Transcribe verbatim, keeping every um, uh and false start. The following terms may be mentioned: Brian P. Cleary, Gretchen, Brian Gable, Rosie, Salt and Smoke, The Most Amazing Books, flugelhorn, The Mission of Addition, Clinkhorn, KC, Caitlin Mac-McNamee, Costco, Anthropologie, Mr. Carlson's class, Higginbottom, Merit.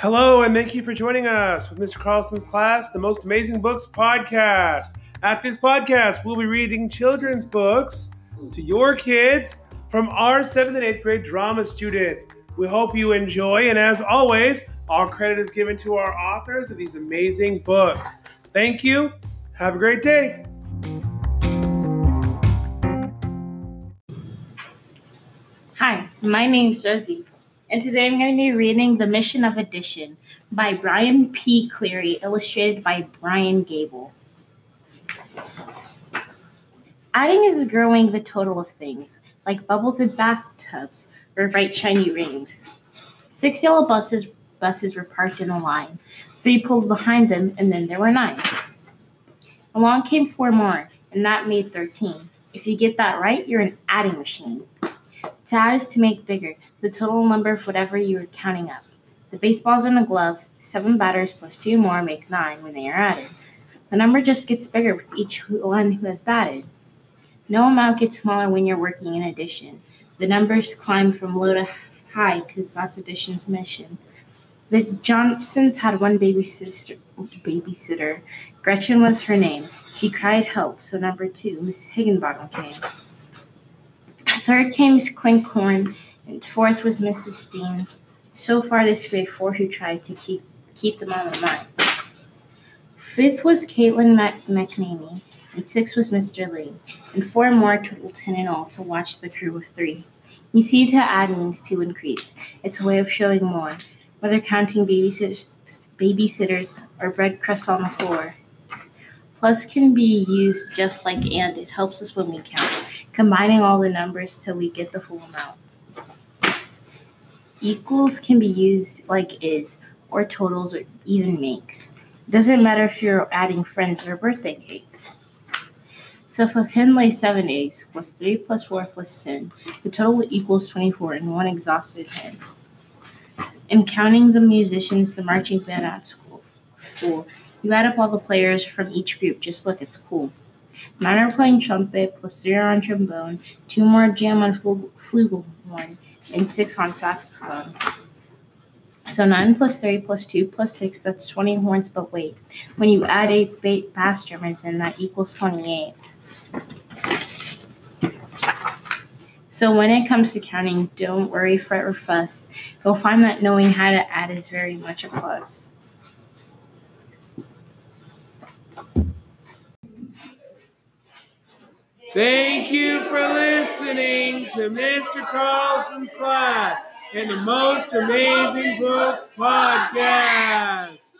Hello, and thank you for joining us with Mister Carlson's Class, The Most Amazing Books podcast. At this podcast, we'll be reading children's books to your kids from our seventh and eighth grade drama students. We hope you enjoy, and as always, all credit is given to our authors of these amazing books. Thank you. Have a great day. Hi, my name's Rosie. And today I'm going to be reading The Mission of Addition by Brian P. Cleary, illustrated by Brian Gable. Adding is growing the total of things, like bubbles in bathtubs or bright shiny rings. Six yellow buses buses were parked in a line. Three pulled behind them, and then there were nine. Along came four more, and that made thirteen. If you get that right, you're an adding machine. To add is to make bigger, the total number of whatever you are counting up. The baseballs in a glove, seven batters plus two more make nine when they are added. The number just gets bigger with each one who has batted. No amount gets smaller when you're working in addition. The numbers climb from low to high because that's addition's mission. The Johnsons had one baby sister, babysitter. Gretchen was her name. She cried help, so number two, Miss Higginbottom, came. Third came Miss Clinkhorn, and fourth was Missus Steen. So far this way, four who tried to keep keep them all in mind. Fifth was Caitlin Mac- McNamee, and sixth was Mister Lee, and four more total ten in all to watch the crew of three. You see, to add means to increase. It's a way of showing more, whether counting babysitters, babysitters or bread crusts on the floor. Plus can be used just like and. It helps us when we count, combining all the numbers till we get the full amount. Equals can be used like is, or totals, or even makes. It doesn't matter if you're adding friends or birthday cakes. So if a hen lays seven eggs, plus three plus four plus ten, the total equals twenty-four in one exhausted hen. And counting the musicians, the marching band at school, school. You add up all the players from each group. Just look, it's cool. Nine are playing trumpet, plus three are on trombone, two more jam on flugelhorn, and six on saxophone. So nine plus three plus two plus six, that's twenty horns, but wait. When you add eight ba- bass drummers in, that equals twenty-eight. So when it comes to counting, don't worry, fret, or fuss. You'll find that knowing how to add is very much a plus. Thank you for listening to Mister Carlson's Class and the Most Amazing Books podcast.